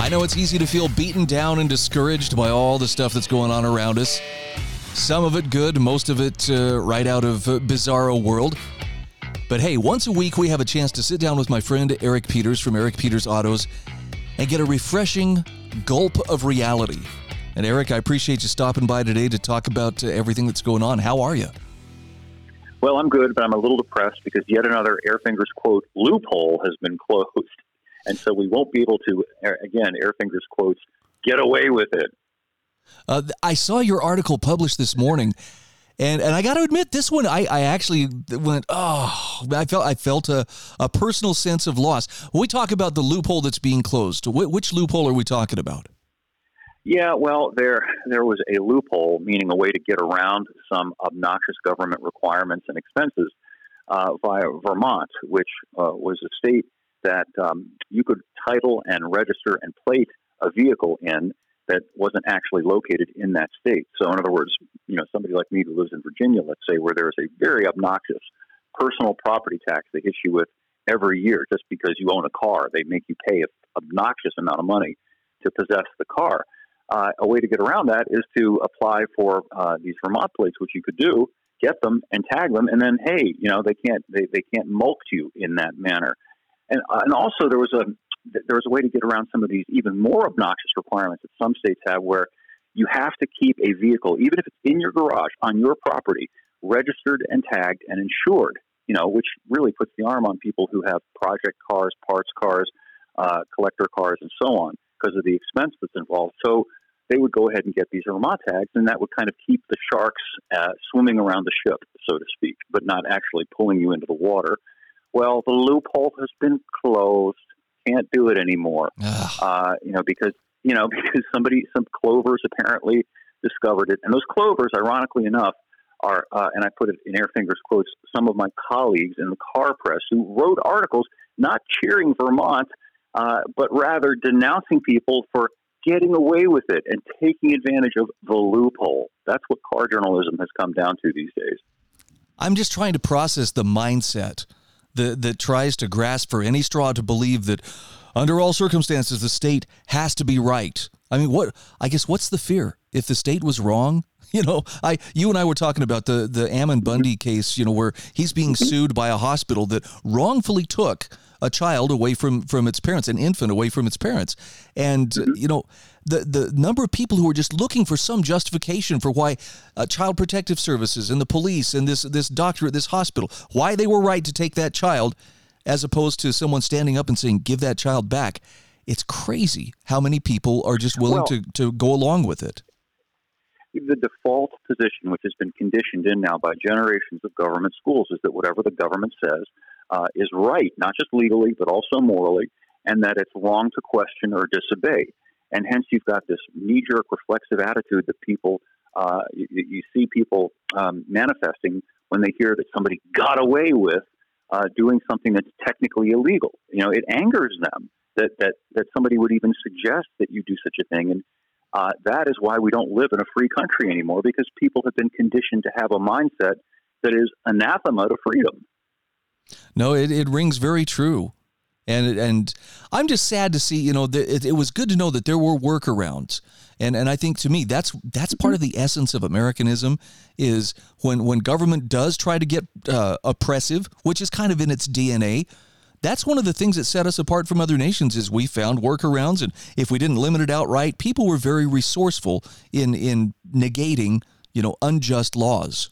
I know it's easy to feel beaten down and discouraged by all the stuff that's going on around us. Some of it good, most of it right out of Bizarro World. But hey, once a week we have a chance to sit down with my friend Eric Peters from Eric Peters Autos and get a refreshing gulp of reality. And Eric, I appreciate you stopping by today to talk about everything that's going on. How are you? Well, I'm good, but I'm a little depressed because yet another Airfingers, quote, loophole has been closed. And so we won't be able to, again, air fingers quotes, get away with it. I saw your article published this morning, and I got to admit, this one I actually went, oh, I felt a personal sense of loss. When we talk about the loophole that's being closed, which loophole are we talking about? Yeah, well, there was a loophole, meaning a way to get around some obnoxious government requirements and expenses via Vermont, which was a state that you could title and register and plate a vehicle in that wasn't actually located in that state. So in other words, you know, somebody like me who lives in Virginia, let's say, where there is a very obnoxious personal property tax they hit you with every year just because you own a car. They make you pay an obnoxious amount of money to possess the car. A way to get around that is to apply for these Vermont plates, which you could do, get them and tag them, and then, hey, you know, they can't mulct you in that manner. And also there was a way to get around some of these even more obnoxious requirements that some states have, where you have to keep a vehicle, even if it's in your garage on your property, registered and tagged and insured. You know, which really puts the arm on people who have project cars, parts cars, collector cars, and so on, because of the expense that's involved. So they would go ahead and get these Vermont tags, and that would kind of keep the sharks swimming around the ship, so to speak, but not actually pulling you into the water. Well, the loophole has been closed. Can't do it anymore. Because some clovers apparently discovered it, and those clovers, ironically enough, are and I put it in air fingers quotes, some of my colleagues in the car press who wrote articles not cheering Vermont, but rather denouncing people for getting away with it and taking advantage of the loophole. That's what car journalism has come down to these days. I'm just trying to process the mindset that tries to grasp for any straw to believe that under all circumstances, the state has to be right. I mean, what's the fear? If the state was wrong, you know, you and I were talking about the Ammon Bundy case, you know, where he's being sued by a hospital that wrongfully took a child away from its parents, an infant away from its parents. And, you know, the number of people who are just looking for some justification for why Child Protective Services and the police and this doctor at this hospital, why they were right to take that child, as opposed to someone standing up and saying, give that child back. It's crazy how many people are just willing to go along with it. The default position, which has been conditioned in now by generations of government schools, is that whatever the government says is right, not just legally, but also morally, and that it's wrong to question or disobey. And hence you've got this knee-jerk reflexive attitude that people, you see people manifesting when they hear that somebody got away with doing something that's technically illegal. You know, it angers them that somebody would even suggest that you do such a thing. And that is why we don't live in a free country anymore, because people have been conditioned to have a mindset that is anathema to freedom. No, it rings very true. And I'm just sad to see, you know, it was good to know that there were workarounds. And I think, to me, that's part of the essence of Americanism, is when government does try to get oppressive, which is kind of in its DNA. That's one of the things that set us apart from other nations, is we found workarounds. And if we didn't limit it outright, people were very resourceful in negating, you know, unjust laws.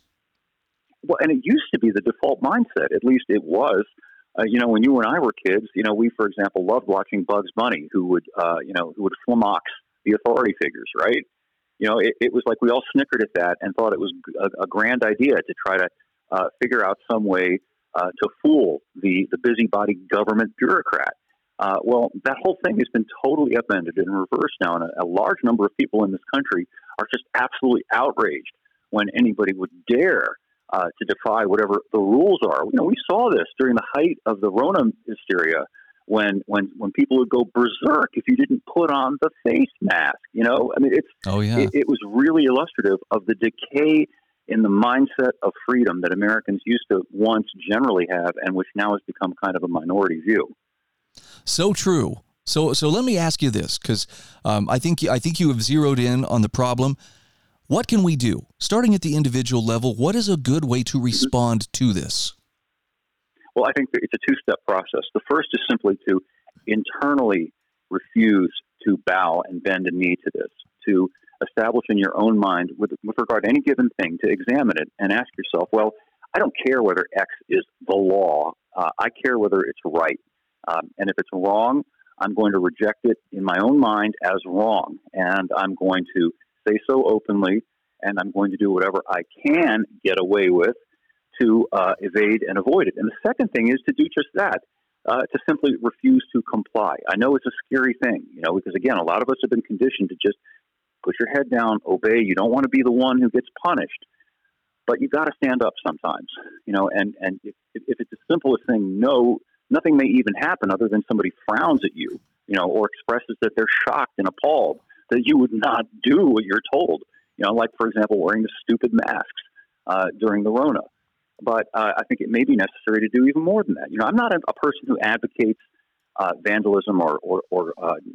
Well, and it used to be the default mindset. At least it was. You know, when you and I were kids, you know, we, for example, loved watching Bugs Bunny, who would flummox the authority figures, right? You know, it was like we all snickered at that and thought it was a grand idea to try to figure out some way to fool the busybody government bureaucrat. Well, that whole thing has been totally upended and reversed now, and a large number of people in this country are just absolutely outraged when anybody would dare to defy whatever the rules are. You know, we saw this during the height of the Rona hysteria when people would go berserk if you didn't put on the face mask. You know, I mean, it was really illustrative of the decay in the mindset of freedom that Americans used to once generally have and which now has become kind of a minority view. So true. So let me ask you this, because I think you have zeroed in on the problem. What can we do? Starting at the individual level, what is a good way to respond to this? Well, I think it's a two-step process. The first is simply to internally refuse to bow and bend a knee to this, to establish in your own mind with regard to any given thing, to examine it and ask yourself, well, I don't care whether X is the law. I care whether it's right. And if it's wrong, I'm going to reject it in my own mind as wrong. And I'm going to say so openly, and I'm going to do whatever I can get away with to evade and avoid it. And the second thing is to do just that, to simply refuse to comply. I know it's a scary thing, you know, because, again, a lot of us have been conditioned to just put your head down, obey. You don't want to be the one who gets punished, but you've got to stand up sometimes, you know, and if it's the simplest thing, no, nothing may even happen other than somebody frowns at you, you know, or expresses that they're shocked and appalled that you would not do what you're told, you know, like, for example, wearing the stupid masks during the Rona. But I think it may be necessary to do even more than that. You know, I'm not a person who advocates vandalism or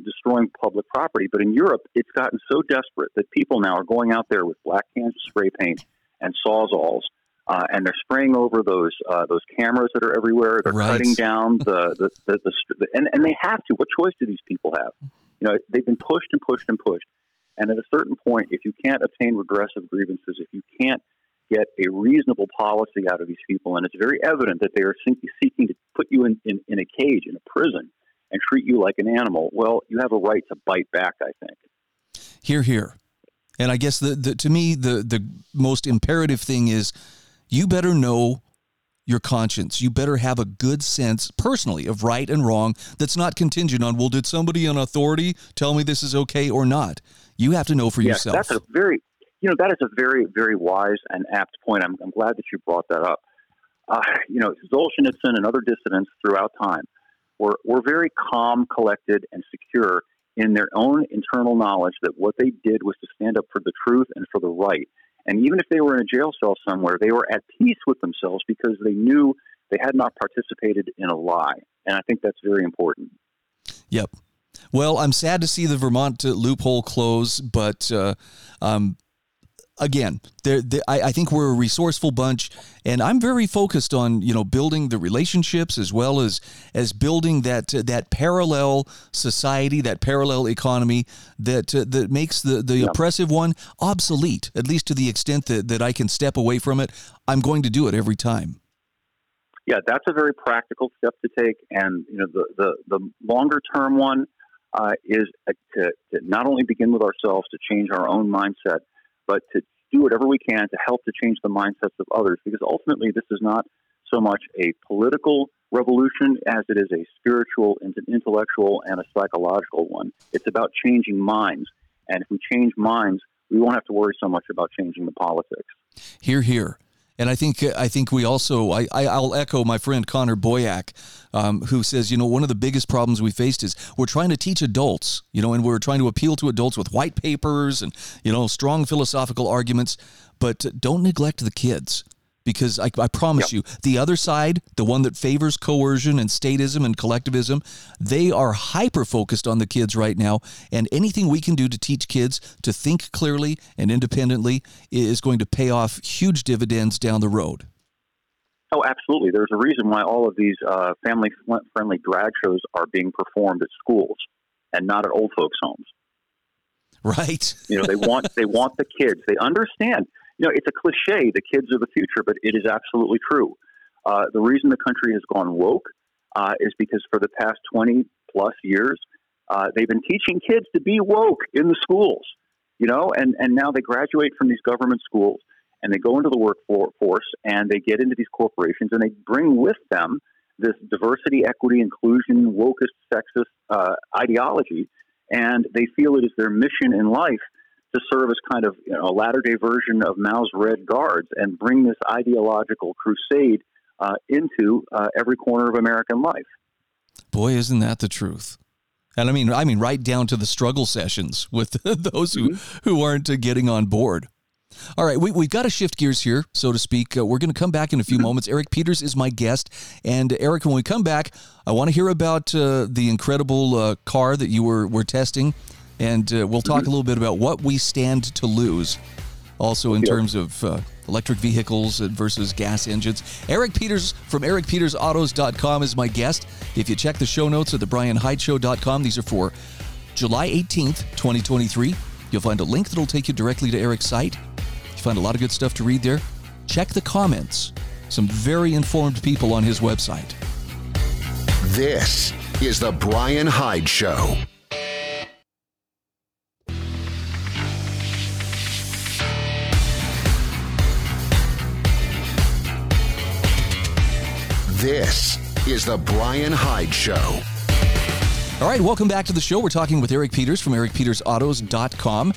destroying public property, but in Europe, it's gotten so desperate that people now are going out there with black cans of spray paint and Sawzalls, and they're spraying over those cameras that are everywhere. They're cutting down and they have to. What choice do these people have? You know, they've been pushed and pushed and pushed. And at a certain point, if you can't obtain redressive grievances, if you can't get a reasonable policy out of these people, and it's very evident that they are seeking to put you in a cage, in a prison, and treat you like an animal, well, you have a right to bite back, I think. Hear, hear. And I guess to me, the most imperative thing is you better know your conscience. You better have a good sense personally of right and wrong that's not contingent on, well, did somebody in authority tell me this is okay or not? You have to know for yourself. That's a very... You know, that is a very, very wise and apt point. I'm glad that you brought that up. You know, Solzhenitsyn and other dissidents throughout time were very calm, collected, and secure in their own internal knowledge that what they did was to stand up for the truth and for the right. And even if they were in a jail cell somewhere, they were at peace with themselves because they knew they had not participated in a lie. And I think that's very important. Yep. Well, I'm sad to see the Vermont loophole close, but... Again, I think we're a resourceful bunch, and I'm very focused on, you know, building the relationships as well as building that parallel society, that parallel economy that makes the oppressive one obsolete, at least to the extent that I can step away from it. I'm going to do it every time. Yeah, that's a very practical step to take, and you know, the longer term one is to not only begin with ourselves to change our own mindset, but to do whatever we can to help to change the mindsets of others, because ultimately this is not so much a political revolution as it is a spiritual, and an intellectual, and a psychological one. It's about changing minds, and if we change minds, we won't have to worry so much about changing the politics. Hear, hear. And I think we also, I'll echo my friend Connor Boyack, who says, you know, one of the biggest problems we faced is we're trying to teach adults, you know, and we're trying to appeal to adults with white papers and, you know, strong philosophical arguments, but don't neglect the kids, because I promise you, the other side, the one that favors coercion and statism and collectivism, they are hyper-focused on the kids right now, and anything we can do to teach kids to think clearly and independently is going to pay off huge dividends down the road. Oh, absolutely. There's a reason why all of these family-friendly drag shows are being performed at schools and not at old folks' homes. Right. You know, they want the kids. They understand. You know, it's a cliche, the kids are the future, but it is absolutely true. The reason the country has gone woke is because for the past 20-plus years, they've been teaching kids to be woke in the schools, you know, and now they graduate from these government schools, and they go into the workforce, and they get into these corporations, and they bring with them this diversity, equity, inclusion, wokest, sexist ideology, and they feel it is their mission in life to serve as kind of a latter-day version of Mao's Red Guards and bring this ideological crusade into every corner of American life. Boy, isn't that the truth? And I mean, right down to the struggle sessions with those who aren't getting on board. All right, we've got to shift gears here, so to speak. We're going to come back in a few moments. Eric Peters is my guest. And, Eric, when we come back, I want to hear about the incredible car that you were testing. And we'll talk a little bit about what we stand to lose, also in terms of electric vehicles versus gas engines. Eric Peters from ericpetersautos.com is my guest. If you check the show notes at thebryanhydeshow.com, these are for July 18th, 2023. You'll find a link that'll take you directly to Eric's site. You find a lot of good stuff to read there. Check the comments. Some very informed people on his website. This is The Bryan Hyde Show. This is The Bryan Hyde Show. All right, welcome back to the show. We're talking with Eric Peters from ericpetersautos.com.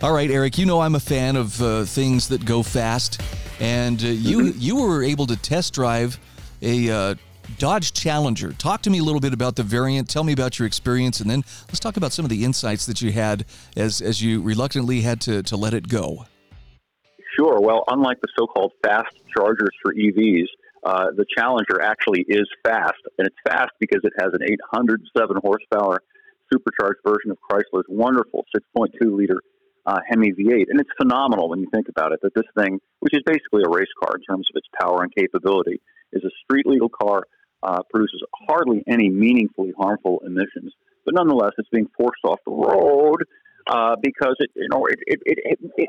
All right, Eric, you know I'm a fan of things that go fast, and you were able to test drive a Dodge Challenger. Talk to me a little bit about the variant. Tell me about your experience, and then let's talk about some of the insights that you had as you reluctantly had to let it go. Sure. Well, unlike the so-called fast chargers for EVs, the Challenger actually is fast, and it's fast because it has an 807 horsepower supercharged version of Chrysler's wonderful 6.2 liter Hemi V8, and it's phenomenal when you think about it. That this thing, which is basically a race car in terms of its power and capability, is a street legal car, produces hardly any meaningfully harmful emissions, but nonetheless, it's being forced off the road because it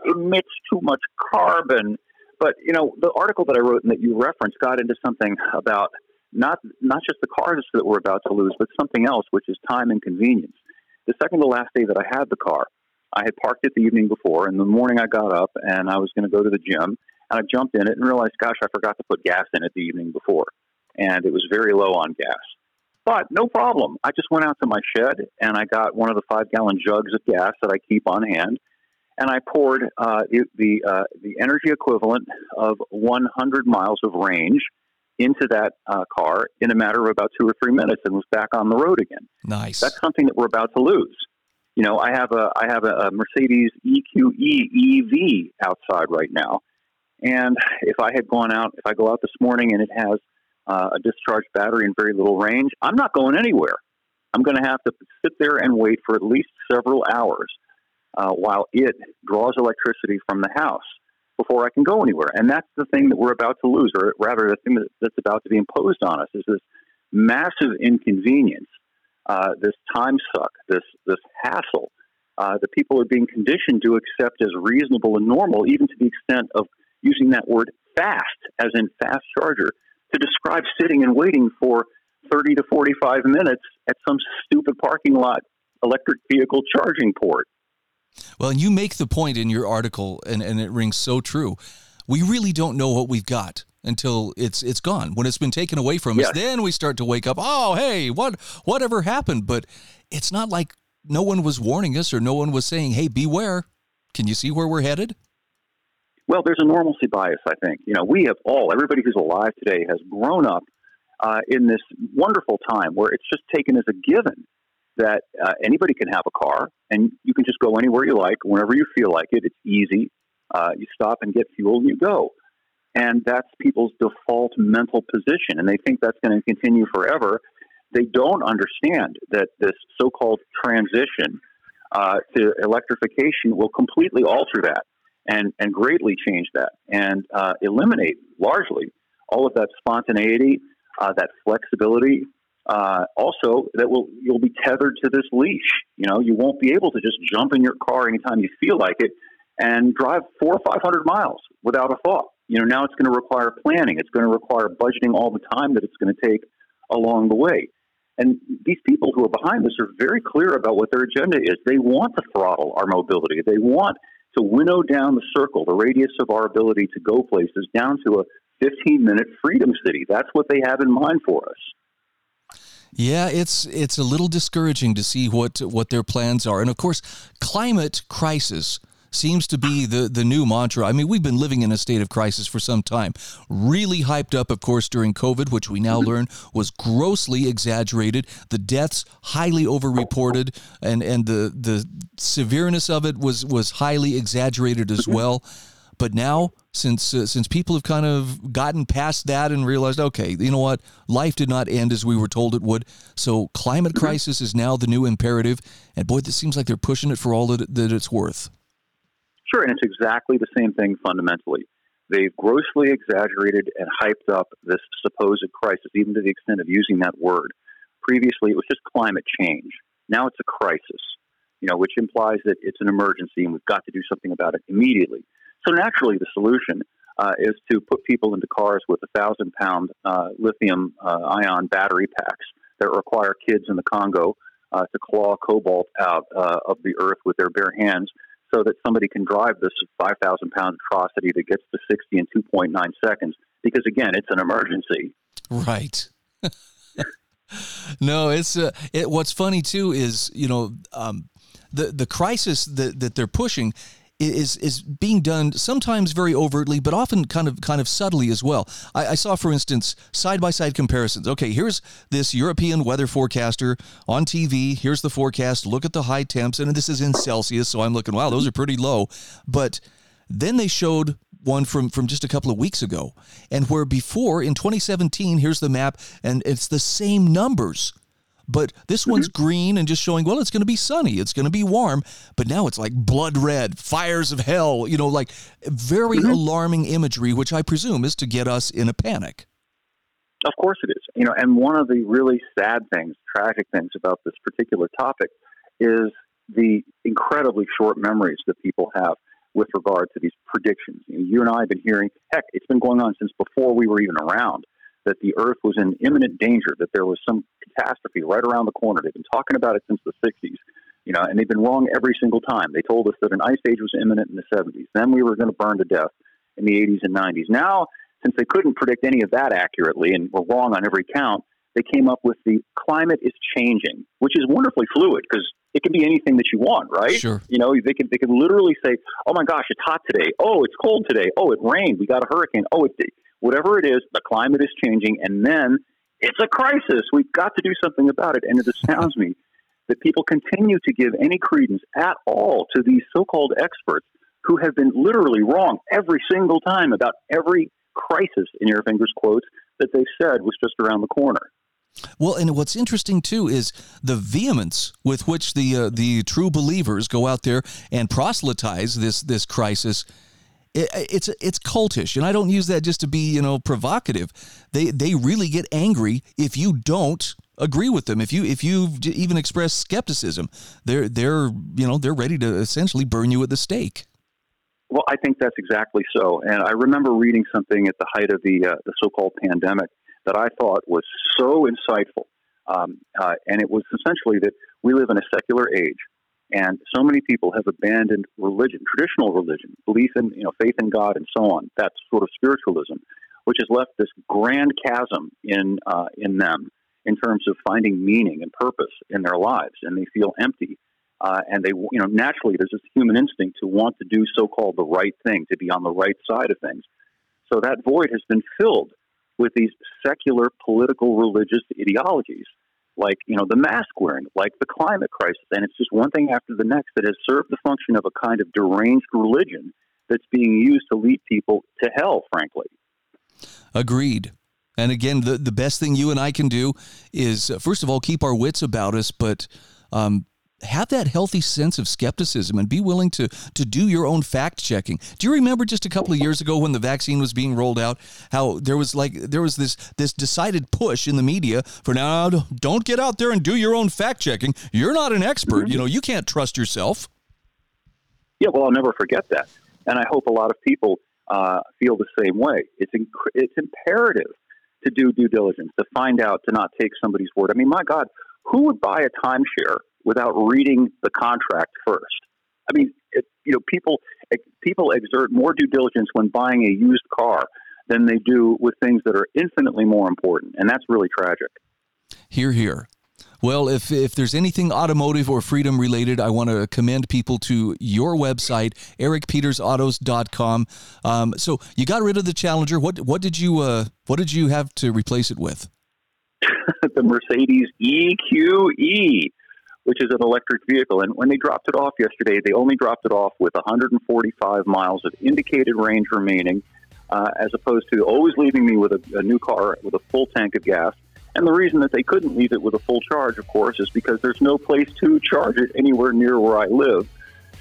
emits too much carbon. But, the article that I wrote and that you referenced got into something about not just the cars that we're about to lose, but something else, which is time and convenience. The second to last day that I had the car, I had parked it the evening before, and the morning I got up and I was going to go to the gym, and I jumped in it and realized, gosh, I forgot to put gas in it the evening before, and it was very low on gas. But no problem. I just went out to my shed, and I got one of the 5-gallon jugs of gas that I keep on hand, and I poured the energy equivalent of 100 miles of range into that car in a matter of about 2 or 3 minutes, and was back on the road again. Nice. That's something that we're about to lose. I have a Mercedes EQE EV outside right now, and if I go out this morning and it has a discharged battery and very little range, I'm not going anywhere. I'm going to have to sit there and wait for at least several hours while it draws electricity from the house before I can go anywhere. And that's the thing that we're about to lose, or rather the thing that's about to be imposed on us, is this massive inconvenience, this time suck, this hassle that people are being conditioned to accept as reasonable and normal, even to the extent of using that word fast, as in fast charger, to describe sitting and waiting for 30 to 45 minutes at some stupid parking lot electric vehicle charging port. Well, and you make the point in your article, and it rings so true. We really don't know what we've got until it's gone. When it's been taken away from us, then we start to wake up. Oh, hey, whatever happened? But it's not like no one was warning us or no one was saying, hey, beware. Can you see where we're headed? Well, there's a normalcy bias, I think. Everybody who's alive today has grown up in this wonderful time where it's just taken as a given that anybody can have a car, and you can just go anywhere you like, whenever you feel like it. It's easy. You stop and get fuel, and you go. And that's people's default mental position, and they think that's going to continue forever. They don't understand that this so-called transition to electrification will completely alter that and greatly change that and eliminate largely all of that spontaneity, that flexibility. Also, that you'll be tethered to this leash. You won't be able to just jump in your car anytime you feel like it and drive 400 or 500 miles without a thought. Now it's going to require planning. It's going to require budgeting all the time that it's going to take along the way. And these people who are behind this are very clear about what their agenda is. They want to throttle our mobility. They want to winnow down the circle, the radius of our ability to go places, down to a 15-minute freedom city. That's what they have in mind for us. Yeah, it's a little discouraging to see what their plans are. And, of course, climate crisis seems to be the new mantra. I mean, we've been living in a state of crisis for some time. Really hyped up, of course, during COVID, which we now learn was grossly exaggerated. The deaths highly overreported, and the severeness of it was highly exaggerated as well. But now, since people have kind of gotten past that and realized, okay, you know what? Life did not end as we were told it would. So climate crisis is now the new imperative. And boy, this seems like they're pushing it for all that it's worth. Sure, and it's exactly the same thing fundamentally. They've grossly exaggerated and hyped up this supposed crisis, even to the extent of using that word. Previously, it was just climate change. Now it's a crisis, you know, which implies that it's an emergency and we've got to do something about it immediately. So naturally, the solution is to put people into cars with 1,000-pound lithium-ion battery packs that require kids in the Congo to claw cobalt out of the earth with their bare hands so that somebody can drive this 5,000-pound atrocity that gets to 60 in 2.9 seconds because, again, it's an emergency. Right. No, it's what's funny, too, is, you know, the crisis that they're pushing is being done sometimes very overtly, but often kind of subtly as well. I saw, for instance, side-by-side comparisons. Okay, here's this European weather forecaster on TV. Here's the forecast. Look at the high temps. And this is in Celsius, so I'm looking, wow, those are pretty low. But then they showed one from just a couple of weeks ago, and where before, in 2017, here's the map, and it's the same numbers. But this one's green and just showing, well, it's going to be sunny. It's going to be warm. But now it's like blood red, fires of hell, you know, like very alarming imagery, which I presume is to get us in a panic. Of course it is. You know, and one of the really sad things, tragic things about this particular topic is the incredibly short memories that people have with regard to these predictions. You and I have been hearing, heck, it's been going on since before we were even around, that the Earth was in imminent danger, that there was some catastrophe right around the corner. They've been talking about it since the 60s, you know, and they've been wrong every single time. They told us that an ice age was imminent in the 70s. Then we were going to burn to death in the 80s and 90s. Now, since they couldn't predict any of that accurately and were wrong on every count, they came up with the climate is changing, which is wonderfully fluid because it can be anything that you want, right? Sure. You know, they can literally say, oh, my gosh, it's hot today. Oh, it's cold today. Oh, it rained. We got a hurricane. Oh, it did. Whatever it is, the climate is changing, and then it's a crisis. We've got to do something about it. And it astounds me that people continue to give any credence at all to these so-called experts who have been literally wrong every single time about every crisis, in your fingers quotes, that they said was just around the corner. Well, and what's interesting, too, is the vehemence with which the true believers go out there and proselytize this crisis. It's cultish, and I don't use that just to be, you know, provocative. They really get angry if you don't agree with them. If you even express skepticism, they're ready to essentially burn you at the stake. Well, I think that's exactly so. And I remember reading something at the height of the so-called pandemic that I thought was so insightful, and it was essentially that we live in a secular age. And so many people have abandoned religion, traditional religion, belief in, you know, faith in God and so on. That's sort of spiritualism, which has left this grand chasm in them in terms of finding meaning and purpose in their lives. And they feel empty. And they, you know, naturally, there's this human instinct to want to do so-called the right thing, to be on the right side of things. So that void has been filled with these secular political religious ideologies, like, you know, the mask wearing, like the climate crisis. And it's just one thing after the next that has served the function of a kind of deranged religion that's being used to lead people to hell, frankly. Agreed. And again, the best thing you and I can do is, first of all, keep our wits about us, but have that healthy sense of skepticism and be willing to do your own fact-checking. Do you remember just a couple of years ago when the vaccine was being rolled out, how there was this decided push in the media for, now, don't get out there and do your own fact-checking. You're not an expert. You know, you can't trust yourself. Yeah, well, I'll never forget that. And I hope a lot of people feel the same way. It's imperative to do due diligence, to find out, to not take somebody's word. I mean, my God, who would buy a timeshare without reading the contract first? I mean, people exert more due diligence when buying a used car than they do with things that are infinitely more important, and that's really tragic. Hear, hear. Well, if there's anything automotive or freedom related, I want to commend people to your website, ericpetersautos.com. So you got rid of the Challenger. What did you have to replace it with? The Mercedes EQE, which is an electric vehicle. And when they dropped it off yesterday, they only dropped it off with 145 miles of indicated range remaining, as opposed to always leaving me with a new car with a full tank of gas. And the reason that they couldn't leave it with a full charge, of course, is because there's no place to charge it anywhere near where I live.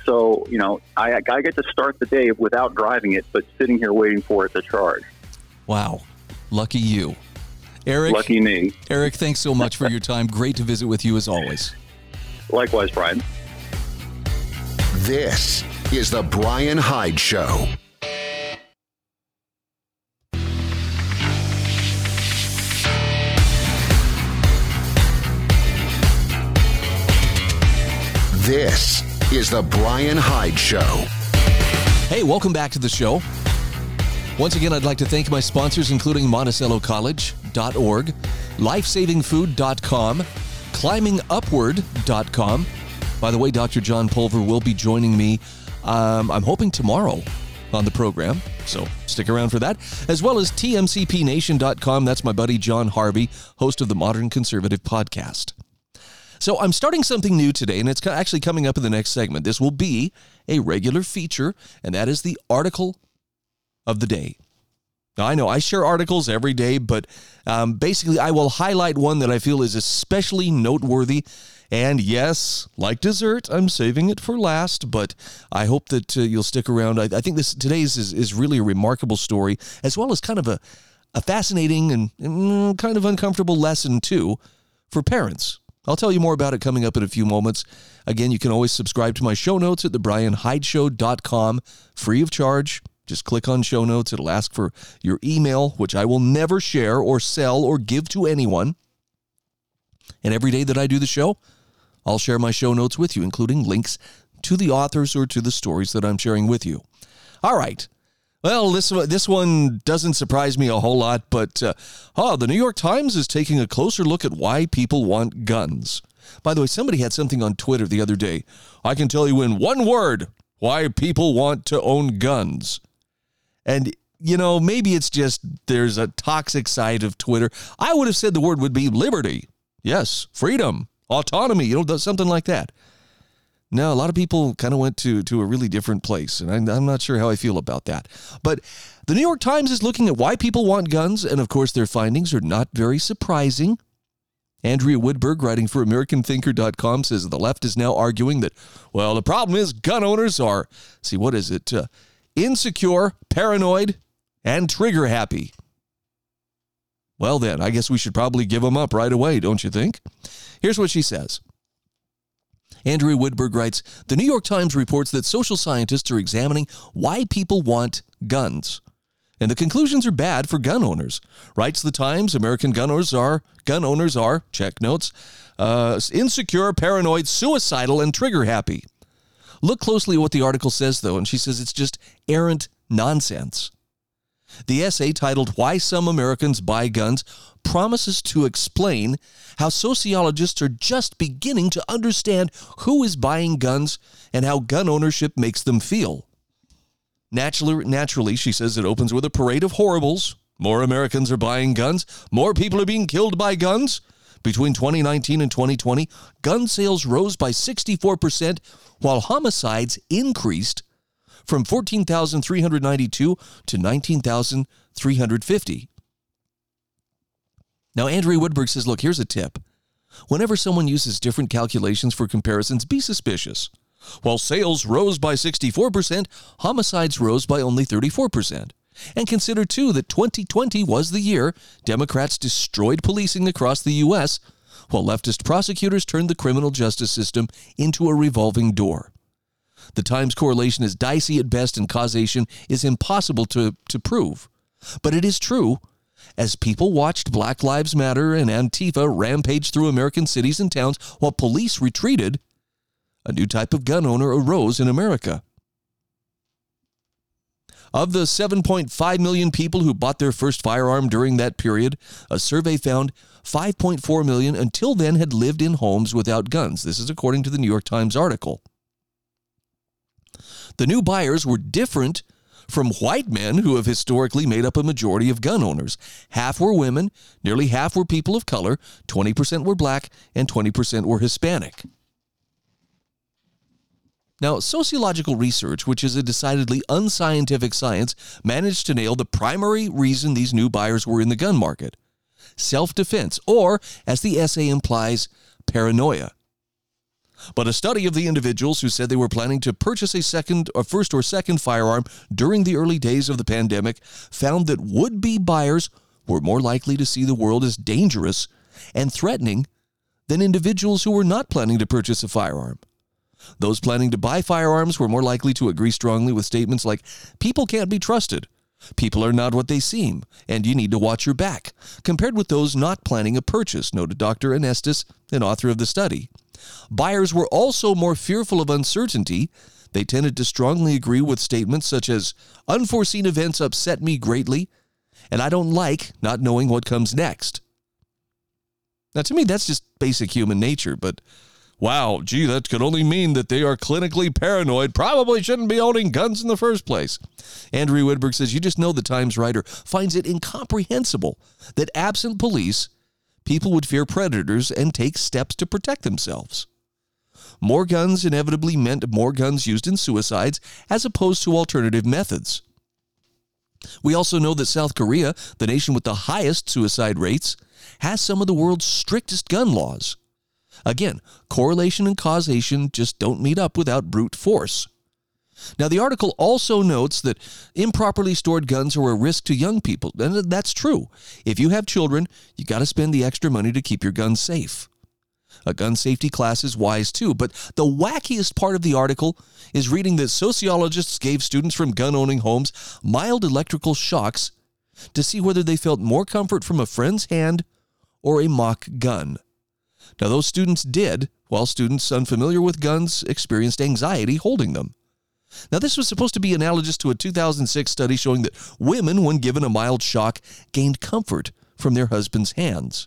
So, you know, I get to start the day without driving it, but sitting here waiting for it to charge. Wow. Lucky you. Eric. Lucky me. Eric, thanks so much for your time. Great to visit with you as always. Likewise, Brian. This is The Bryan Hyde Show. This is The Bryan Hyde Show. Hey, welcome back to the show. Once again, I'd like to thank my sponsors, including MonticelloCollege.org, LifesavingFood.com, climbingupward.com. By the way, Dr. John Pulver will be joining me, I'm hoping tomorrow on the program, so stick around for that, as well as tmcpnation.com. That's my buddy John Harvey, host of the Modern Conservative Podcast. So I'm starting something new today, and it's actually coming up in the next segment. This will be a regular feature, and that is the article of the day. Now, I know I share articles every day, but basically I will highlight one that I feel is especially noteworthy. And yes, like dessert, I'm saving it for last, but I hope that you'll stick around. I think today's is really a remarkable story, as well as kind of a fascinating and kind of uncomfortable lesson, too, for parents. I'll tell you more about it coming up in a few moments. Again, you can always subscribe to my show notes at thebryanhydeshow.com, free of charge. Just click on show notes. It'll ask for your email, which I will never share or sell or give to anyone. And every day that I do the show, I'll share my show notes with you, including links to the authors or to the stories that I'm sharing with you. All right. Well, this one doesn't surprise me a whole lot, but the New York Times is taking a closer look at why people want guns. By the way, somebody had something on Twitter the other day. I can tell you in one word why people want to own guns. And, you know, maybe it's just there's a toxic side of Twitter. I would have said the word would be liberty. Yes, freedom, autonomy, you know, something like that. No, a lot of people kind of went to a really different place, and I'm not sure how I feel about that. But the New York Times is looking at why people want guns, and of course their findings are not very surprising. Andrea Widburg, writing for AmericanThinker.com, says the left is now arguing that, well, the problem is gun owners are, insecure, paranoid, and trigger happy. Well then, I guess we should probably give them up right away, don't you think? Here's what she says. Andrea Widburg writes, the New York Times reports that social scientists are examining why people want guns. And the conclusions are bad for gun owners. Writes the Times, American gun owners are, check notes, insecure, paranoid, suicidal, and trigger happy. Look closely at what the article says, though, and she says it's just errant nonsense. The essay, titled Why Some Americans Buy Guns, promises to explain how sociologists are just beginning to understand who is buying guns and how gun ownership makes them feel. Naturally, she says, it opens with a parade of horribles. More Americans are buying guns. More people are being killed by guns. Between 2019 and 2020, gun sales rose by 64%, while homicides increased from 14,392 to 19,350. Now, Andrea Widburg says, look, here's a tip. Whenever someone uses different calculations for comparisons, be suspicious. While sales rose by 64%, homicides rose by only 34%. And consider, too, that 2020 was the year Democrats destroyed policing across the U.S., while leftist prosecutors turned the criminal justice system into a revolving door. The Times correlation is dicey at best, and causation is impossible to prove. But it is true. As people watched Black Lives Matter and Antifa rampage through American cities and towns while police retreated, a new type of gun owner arose in America. Of the 7.5 million people who bought their first firearm during that period, a survey found 5.4 million until then had lived in homes without guns. This is according to the New York Times article. The new buyers were different from white men who have historically made up a majority of gun owners. Half were women, nearly half were people of color, 20% were black, and 20% were Hispanic. Now, sociological research, which is a decidedly unscientific science, managed to nail the primary reason these new buyers were in the gun market: self-defense, or, as the essay implies, paranoia. But a study of the individuals who said they were planning to purchase a first or second firearm during the early days of the pandemic found that would-be buyers were more likely to see the world as dangerous and threatening than individuals who were not planning to purchase a firearm. Those planning to buy firearms were more likely to agree strongly with statements like, "People can't be trusted," "People are not what they seem," and "You need to watch your back," compared with those not planning a purchase, noted Dr. Anestis, an author of the study. Buyers were also more fearful of uncertainty. They tended to strongly agree with statements such as, "Unforeseen events upset me greatly," and "I don't like not knowing what comes next." Now, to me, that's just basic human nature, but wow, gee, that could only mean that they are clinically paranoid, probably shouldn't be owning guns in the first place. Andrea Widburg says, you just know the Times writer finds it incomprehensible that absent police, people would fear predators and take steps to protect themselves. More guns inevitably meant more guns used in suicides as opposed to alternative methods. We also know that South Korea, the nation with the highest suicide rates, has some of the world's strictest gun laws. Again, correlation and causation just don't meet up without brute force. Now, the article also notes that improperly stored guns are a risk to young people. And that's true. If you have children, you got to spend the extra money to keep your guns safe. A gun safety class is wise, too. But the wackiest part of the article is reading that sociologists gave students from gun-owning homes mild electrical shocks to see whether they felt more comfort from a friend's hand or a mock gun. Now, those students did, while students unfamiliar with guns experienced anxiety holding them. Now, this was supposed to be analogous to a 2006 study showing that women, when given a mild shock, gained comfort from their husband's hands.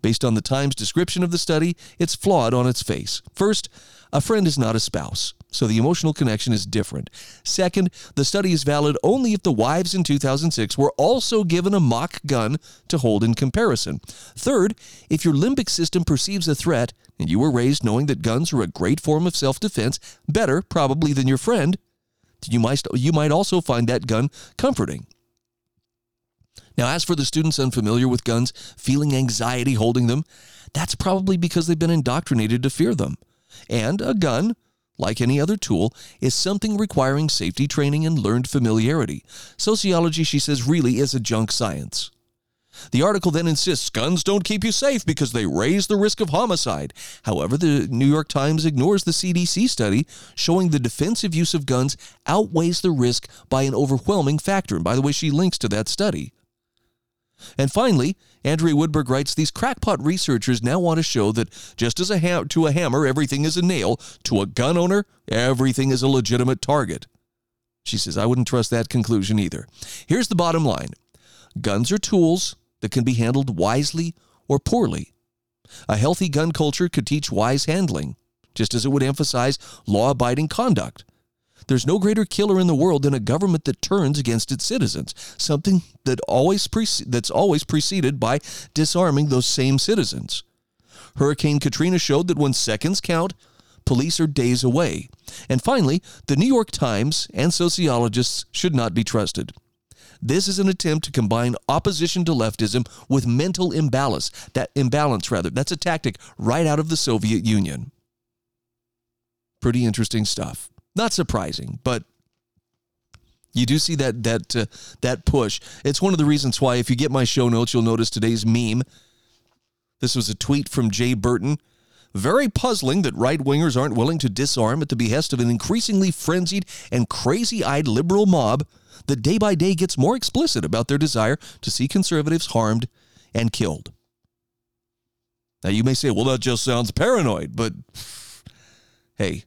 Based on the Times' description of the study, it's flawed on its face. First, a friend is not a spouse, so the emotional connection is different. Second, the study is valid only if the wives in 2006 were also given a mock gun to hold in comparison. Third, if your limbic system perceives a threat and you were raised knowing that guns are a great form of self-defense, better probably than your friend, then you might also find that gun comforting. Now, as for the students unfamiliar with guns feeling anxiety holding them, that's probably because they've been indoctrinated to fear them. And a gun, like any other tool, is something requiring safety training and learned familiarity. Sociology, she says, really is a junk science. The article then insists guns don't keep you safe because they raise the risk of homicide. However, the New York Times ignores the CDC study showing the defensive use of guns outweighs the risk by an overwhelming factor. And by the way, she links to that study. And finally, Andrea Widburg writes, these crackpot researchers now want to show that just as to a hammer, everything is a nail, to a gun owner, everything is a legitimate target. She says, I wouldn't trust that conclusion either. Here's the bottom line. Guns are tools that can be handled wisely or poorly. A healthy gun culture could teach wise handling, just as it would emphasize law-abiding conduct. There's no greater killer in the world than a government that turns against its citizens, something that that's always preceded by disarming those same citizens. Hurricane Katrina showed that when seconds count, police are days away. And finally, the New York Times and sociologists should not be trusted. This is an attempt to combine opposition to leftism with mental imbalance. That's a tactic right out of the Soviet Union. Pretty interesting stuff. Not surprising, but you do see that push. It's one of the reasons why, if you get my show notes, you'll notice today's meme. This was a tweet from Jay Burton. Very puzzling that right-wingers aren't willing to disarm at the behest of an increasingly frenzied and crazy-eyed liberal mob that day by day gets more explicit about their desire to see conservatives harmed and killed. Now, you may say, well, that just sounds paranoid, but hey,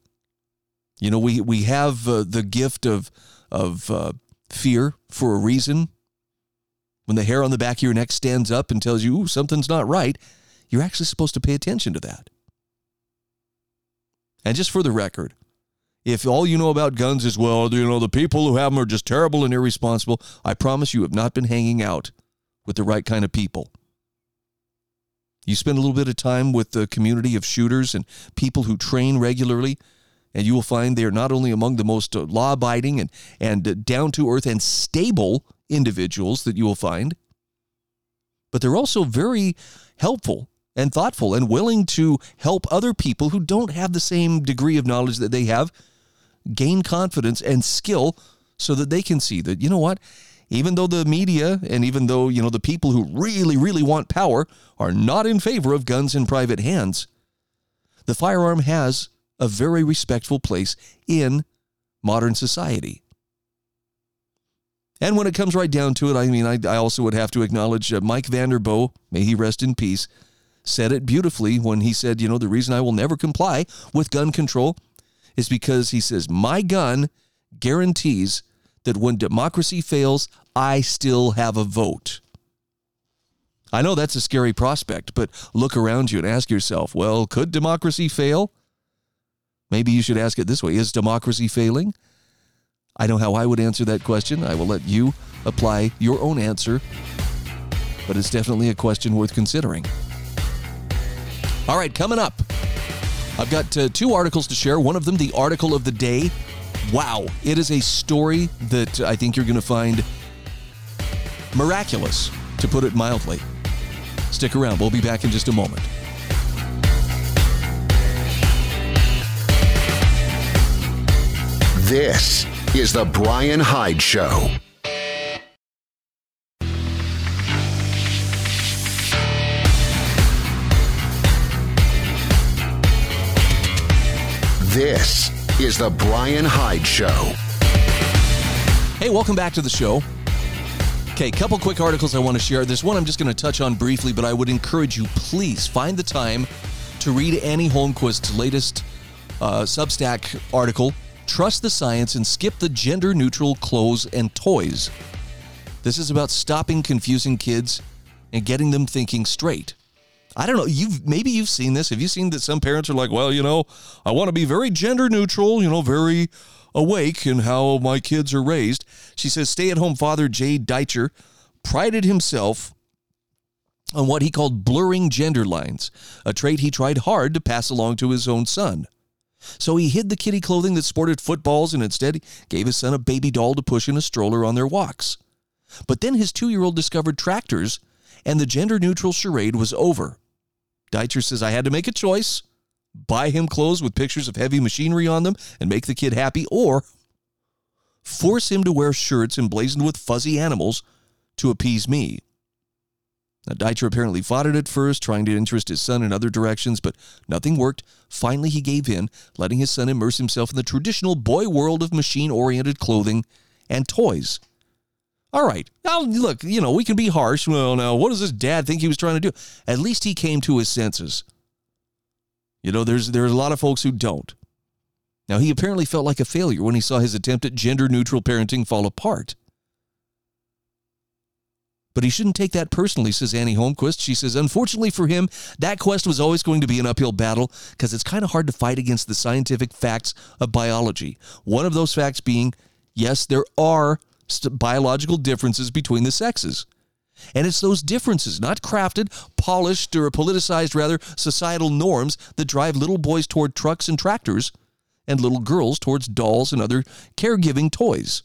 you know, we have the gift of of fear for a reason, when the hair on the back of your neck stands up and tells you, ooh, something's not right, you're actually supposed to pay attention to that. And just for the record, if all you know about guns is, well, you know, the people who have them are just terrible and irresponsible, I promise you have not been hanging out with the right kind of people. You spend a little bit of time with the community of shooters and people who train regularly, and you will find they are not only among the most law-abiding and down-to-earth and stable individuals that you will find, but they're also very helpful and thoughtful and willing to help other people who don't have the same degree of knowledge that they have gain confidence and skill so that they can see that, you know what, even though the media and even though, you know, the people who really, really want power are not in favor of guns in private hands, the firearm has a very respectful place in modern society. And when it comes right down to it, I mean, I also would have to acknowledge Mike Vanderboegh, may he rest in peace, said it beautifully when he said, you know, the reason I will never comply with gun control is because, he says, my gun guarantees that when democracy fails, I still have a vote. I know that's a scary prospect, but look around you and ask yourself, well, could democracy fail? Maybe you should ask it this way. Is democracy failing? I know how I would answer that question. I will let you apply your own answer, but it's definitely a question worth considering. All right, coming up, I've got two articles to share. One of them, the article of the day. Wow, it is a story that I think you're going to find miraculous, to put it mildly. Stick around. We'll be back in just a moment. This is The Bryan Hyde Show. This is The Bryan Hyde Show. Hey, welcome back to the show. Okay, a couple quick articles I want to share. This one I'm just going to touch on briefly, but I would encourage you, please find the time to read Annie Holmquist's latest Substack article, Trust the Science and Skip the Gender-Neutral Clothes and Toys. This is about stopping confusing kids and getting them thinking straight. I don't know, maybe you've seen this. Have you seen that some parents are like, well, you know, I want to be very gender-neutral, you know, very awake in how my kids are raised. She says stay-at-home father Jay Deitcher prided himself on what he called blurring gender lines, a trait he tried hard to pass along to his own son. So he hid the kiddie clothing that sported footballs and instead gave his son a baby doll to push in a stroller on their walks. But then his 2-year-old discovered tractors and the gender-neutral charade was over. Deitcher says, I had to make a choice, buy him clothes with pictures of heavy machinery on them and make the kid happy, or force him to wear shirts emblazoned with fuzzy animals to appease me. Now, Deitcher apparently fought it at first, trying to interest his son in other directions, but nothing worked. Finally, he gave in, letting his son immerse himself in the traditional boy world of machine-oriented clothing and toys. All right, now, look, you know, we can be harsh. Well, now, what does this dad think he was trying to do? At least he came to his senses. You know, there's a lot of folks who don't. Now, he apparently felt like a failure when he saw his attempt at gender-neutral parenting fall apart. But he shouldn't take that personally, says Annie Holmquist. She says, unfortunately for him, that quest was always going to be an uphill battle because it's kind of hard to fight against the scientific facts of biology. One of those facts being, yes, there are biological differences between the sexes. And it's those differences, not crafted, polished, or politicized, rather, societal norms that drive little boys toward trucks and tractors and little girls towards dolls and other caregiving toys.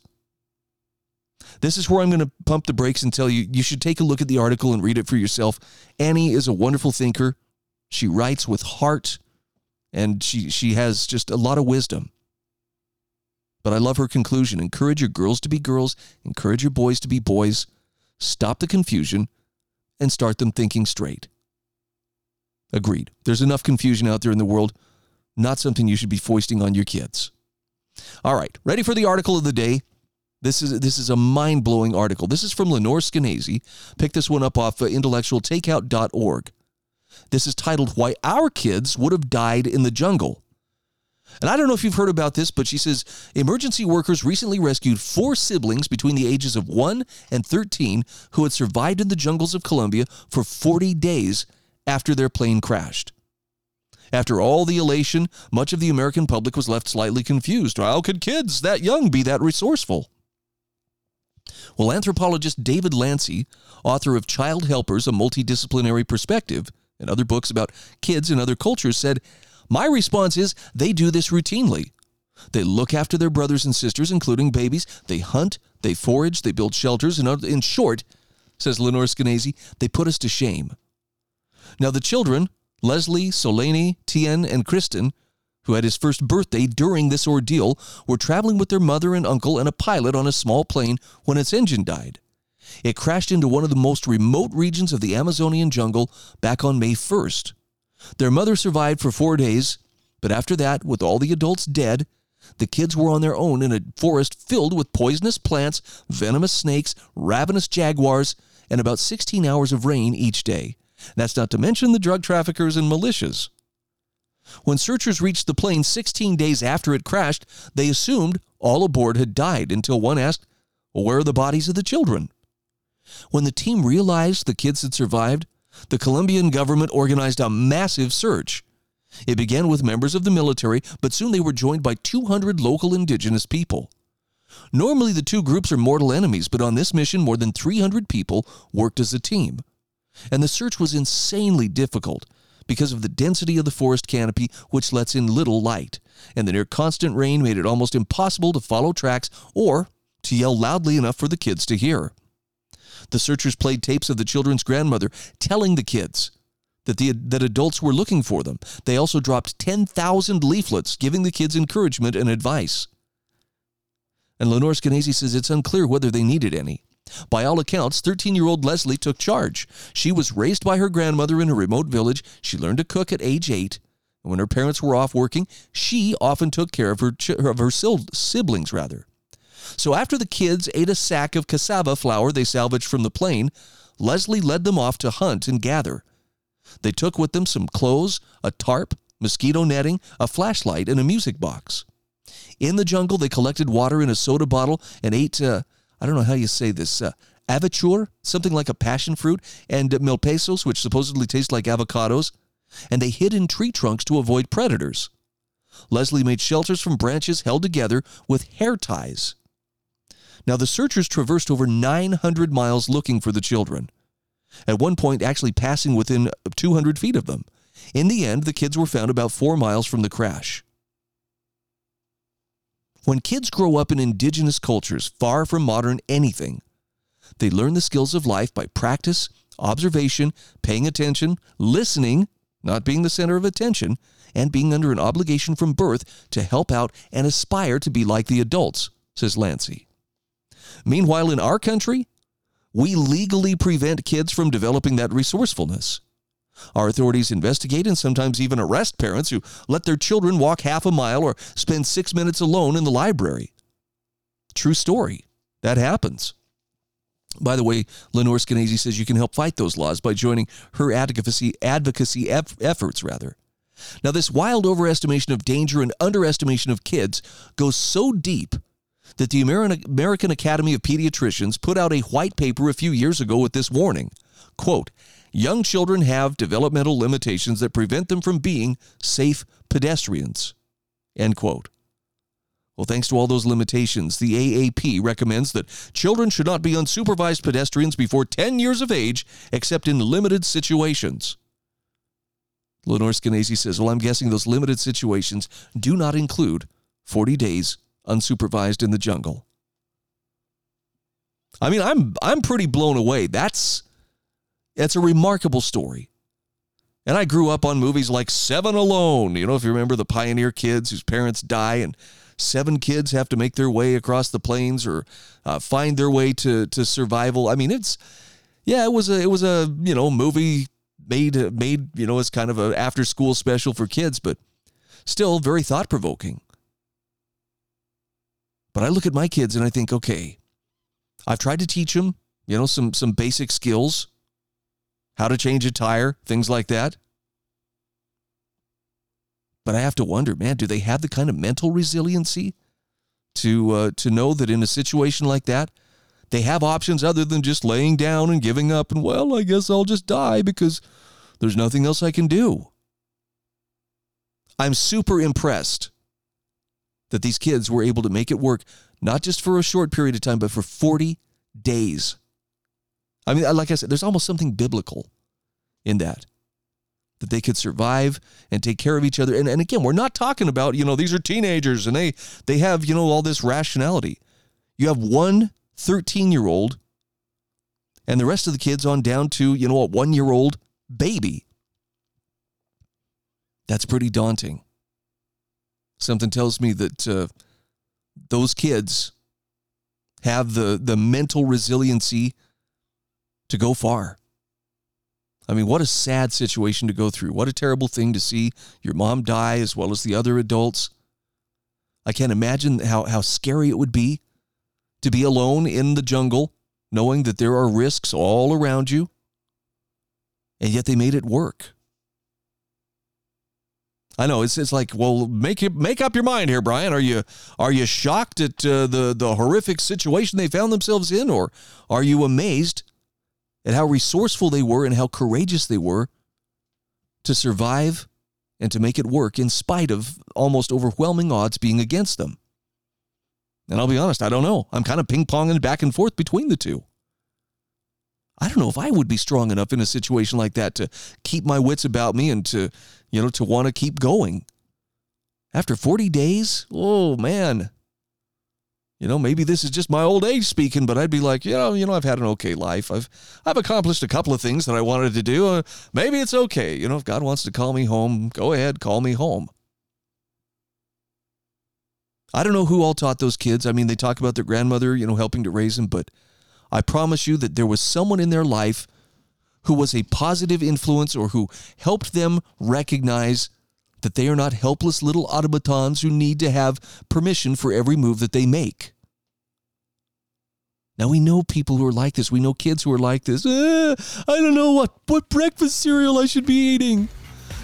This is where I'm going to pump the brakes and tell you, you should take a look at the article and read it for yourself. Annie is a wonderful thinker. She writes with heart, and she has just a lot of wisdom. But I love her conclusion. Encourage your girls to be girls. Encourage your boys to be boys. Stop the confusion and start them thinking straight. Agreed. There's enough confusion out there in the world. Not something you should be foisting on your kids. All right. Ready for the article of the day? This is a mind-blowing article. This is from Lenore Skenazy. Pick this one up off intellectualtakeout.org. This is titled, Why Our Kids Would Have Died in the Jungle. And I don't know if you've heard about this, but she says emergency workers recently rescued four siblings between the ages of 1 and 13 who had survived in the jungles of Colombia for 40 days after their plane crashed. After all the elation, much of the American public was left slightly confused. How could kids that young be that resourceful? Well, anthropologist David Lancy, author of Child Helpers, A Multidisciplinary Perspective, and other books about kids in other cultures, said, my response is they do this routinely. They look after their brothers and sisters, including babies. They hunt, they forage, they build shelters. And in short, says Lenore Skenazy, they put us to shame. Now the children, Leslie, Solani, Tien, and Kristen, who had his first birthday during this ordeal, were traveling with their mother and uncle and a pilot on a small plane when its engine died. It crashed into one of the most remote regions of the Amazonian jungle back on May 1st. Their mother survived for 4 days, but after that, with all the adults dead, the kids were on their own in a forest filled with poisonous plants, venomous snakes, ravenous jaguars, and about 16 hours of rain each day. That's not to mention the drug traffickers and militias. When searchers reached the plane 16 days after it crashed, they assumed all aboard had died until one asked, well, where are the bodies of the children? When the team realized the kids had survived, the Colombian government organized a massive search. It began with members of the military, but soon they were joined by 200 local indigenous people. Normally, the two groups are mortal enemies, but on this mission, more than 300 people worked as a team. And the search was insanely difficult because of the density of the forest canopy, which lets in little light, and the near constant rain made it almost impossible to follow tracks or to yell loudly enough for the kids to hear. The searchers played tapes of the children's grandmother telling the kids that adults were looking for them. They also dropped 10,000 leaflets, giving the kids encouragement and advice. And Lenore Skenazy says it's unclear whether they needed any. By all accounts, 13-year-old Leslie took charge. She was raised by her grandmother in a remote village. She learned to cook at age 8. And when her parents were off working, she often took care of her siblings, So after the kids ate a sack of cassava flour they salvaged from the plane, Leslie led them off to hunt and gather. They took with them some clothes, a tarp, mosquito netting, a flashlight, and a music box. In the jungle, they collected water in a soda bottle and ate, I don't know how you say this, avichur, something like a passion fruit, and milpesos, which supposedly taste like avocados, and they hid in tree trunks to avoid predators. Leslie made shelters from branches held together with hair ties. Now, the searchers traversed over 900 miles looking for the children, at one point actually passing within 200 feet of them. In the end, the kids were found about 4 miles from the crash. When kids grow up in indigenous cultures far from modern anything, they learn the skills of life by practice, observation, paying attention, listening, not being the center of attention, and being under an obligation from birth to help out and aspire to be like the adults, says Lancy. Meanwhile, in our country, we legally prevent kids from developing that resourcefulness. Our authorities investigate and sometimes even arrest parents who let their children walk half a mile or spend 6 minutes alone in the library. True story. That happens. By the way, Lenore Skenazy says you can help fight those laws by joining her advocacy efforts. Now, this wild overestimation of danger and underestimation of kids goes so deep that the American Academy of Pediatricians put out a white paper a few years ago with this warning, quote, young children have developmental limitations that prevent them from being safe pedestrians, end quote. Well, thanks to all those limitations, the AAP recommends that children should not be unsupervised pedestrians before 10 years of age, except in limited situations. Lenore Skenazy says, well, I'm guessing those limited situations do not include 40 days unsupervised in the jungle. I mean, I'm pretty blown away. That's a remarkable story. And I grew up on movies like Seven Alone. You know, if you remember the pioneer kids whose parents die and seven kids have to make their way across the plains or find their way to survival. I mean, it was a movie made as kind of an after school special for kids, but still very thought provoking. But I look at my kids and I think, okay, I've tried to teach them, some basic skills, how to change a tire, things like that. But I have to wonder, man, do they have the kind of mental resiliency to know that in a situation like that, they have options other than just laying down and giving up and, well, I guess I'll just die because there's nothing else I can do. I'm super impressed that these kids were able to make it work, not just for a short period of time, but for 40 days. I mean, like I said, there's almost something biblical in that they could survive and take care of each other. And again, we're not talking about, you know, these are teenagers and they have, you know, all this rationality. You have one 13-year-old and the rest of the kids on down to, you know, a 1-year-old baby. That's pretty daunting. Something tells me that those kids have the mental resiliency to go far. I mean, what a sad situation to go through. What a terrible thing to see your mom die as well as the other adults. I can't imagine how scary it would be to be alone in the jungle, knowing that there are risks all around you. And yet they made it work. I know it's like, well, make up your mind here, Brian. Are you shocked at the horrific situation they found themselves in, or are you amazed at how resourceful they were and how courageous they were to survive and to make it work in spite of almost overwhelming odds being against them? And I'll be honest, I don't know. I'm kind of ping-ponging back and forth between the two. I don't know if I would be strong enough in a situation like that to keep my wits about me and to, you know, to want to keep going. After 40 days, oh, man. You know, maybe this is just my old age speaking, but I'd be like, you know, I've had an okay life. I've accomplished a couple of things that I wanted to do. Maybe it's okay. You know, if God wants to call me home, go ahead, call me home. I don't know who all taught those kids. I mean, they talk about their grandmother, you know, helping to raise them, but I promise you that there was someone in their life who was a positive influence or who helped them recognize that they are not helpless little automatons who need to have permission for every move that they make. Now, we know people who are like this. We know kids who are like this. I don't know what breakfast cereal I should be eating.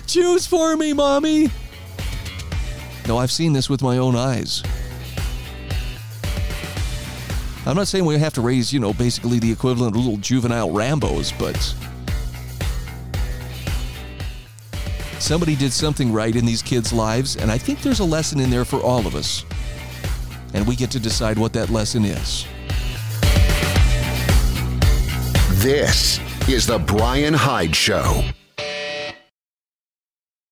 Choose for me, Mommy. No, I've seen this with my own eyes. I'm not saying we have to raise, you know, basically the equivalent of little juvenile Rambos, but somebody did something right in these kids' lives, and I think there's a lesson in there for all of us. And we get to decide what that lesson is. This is The Bryan Hyde Show.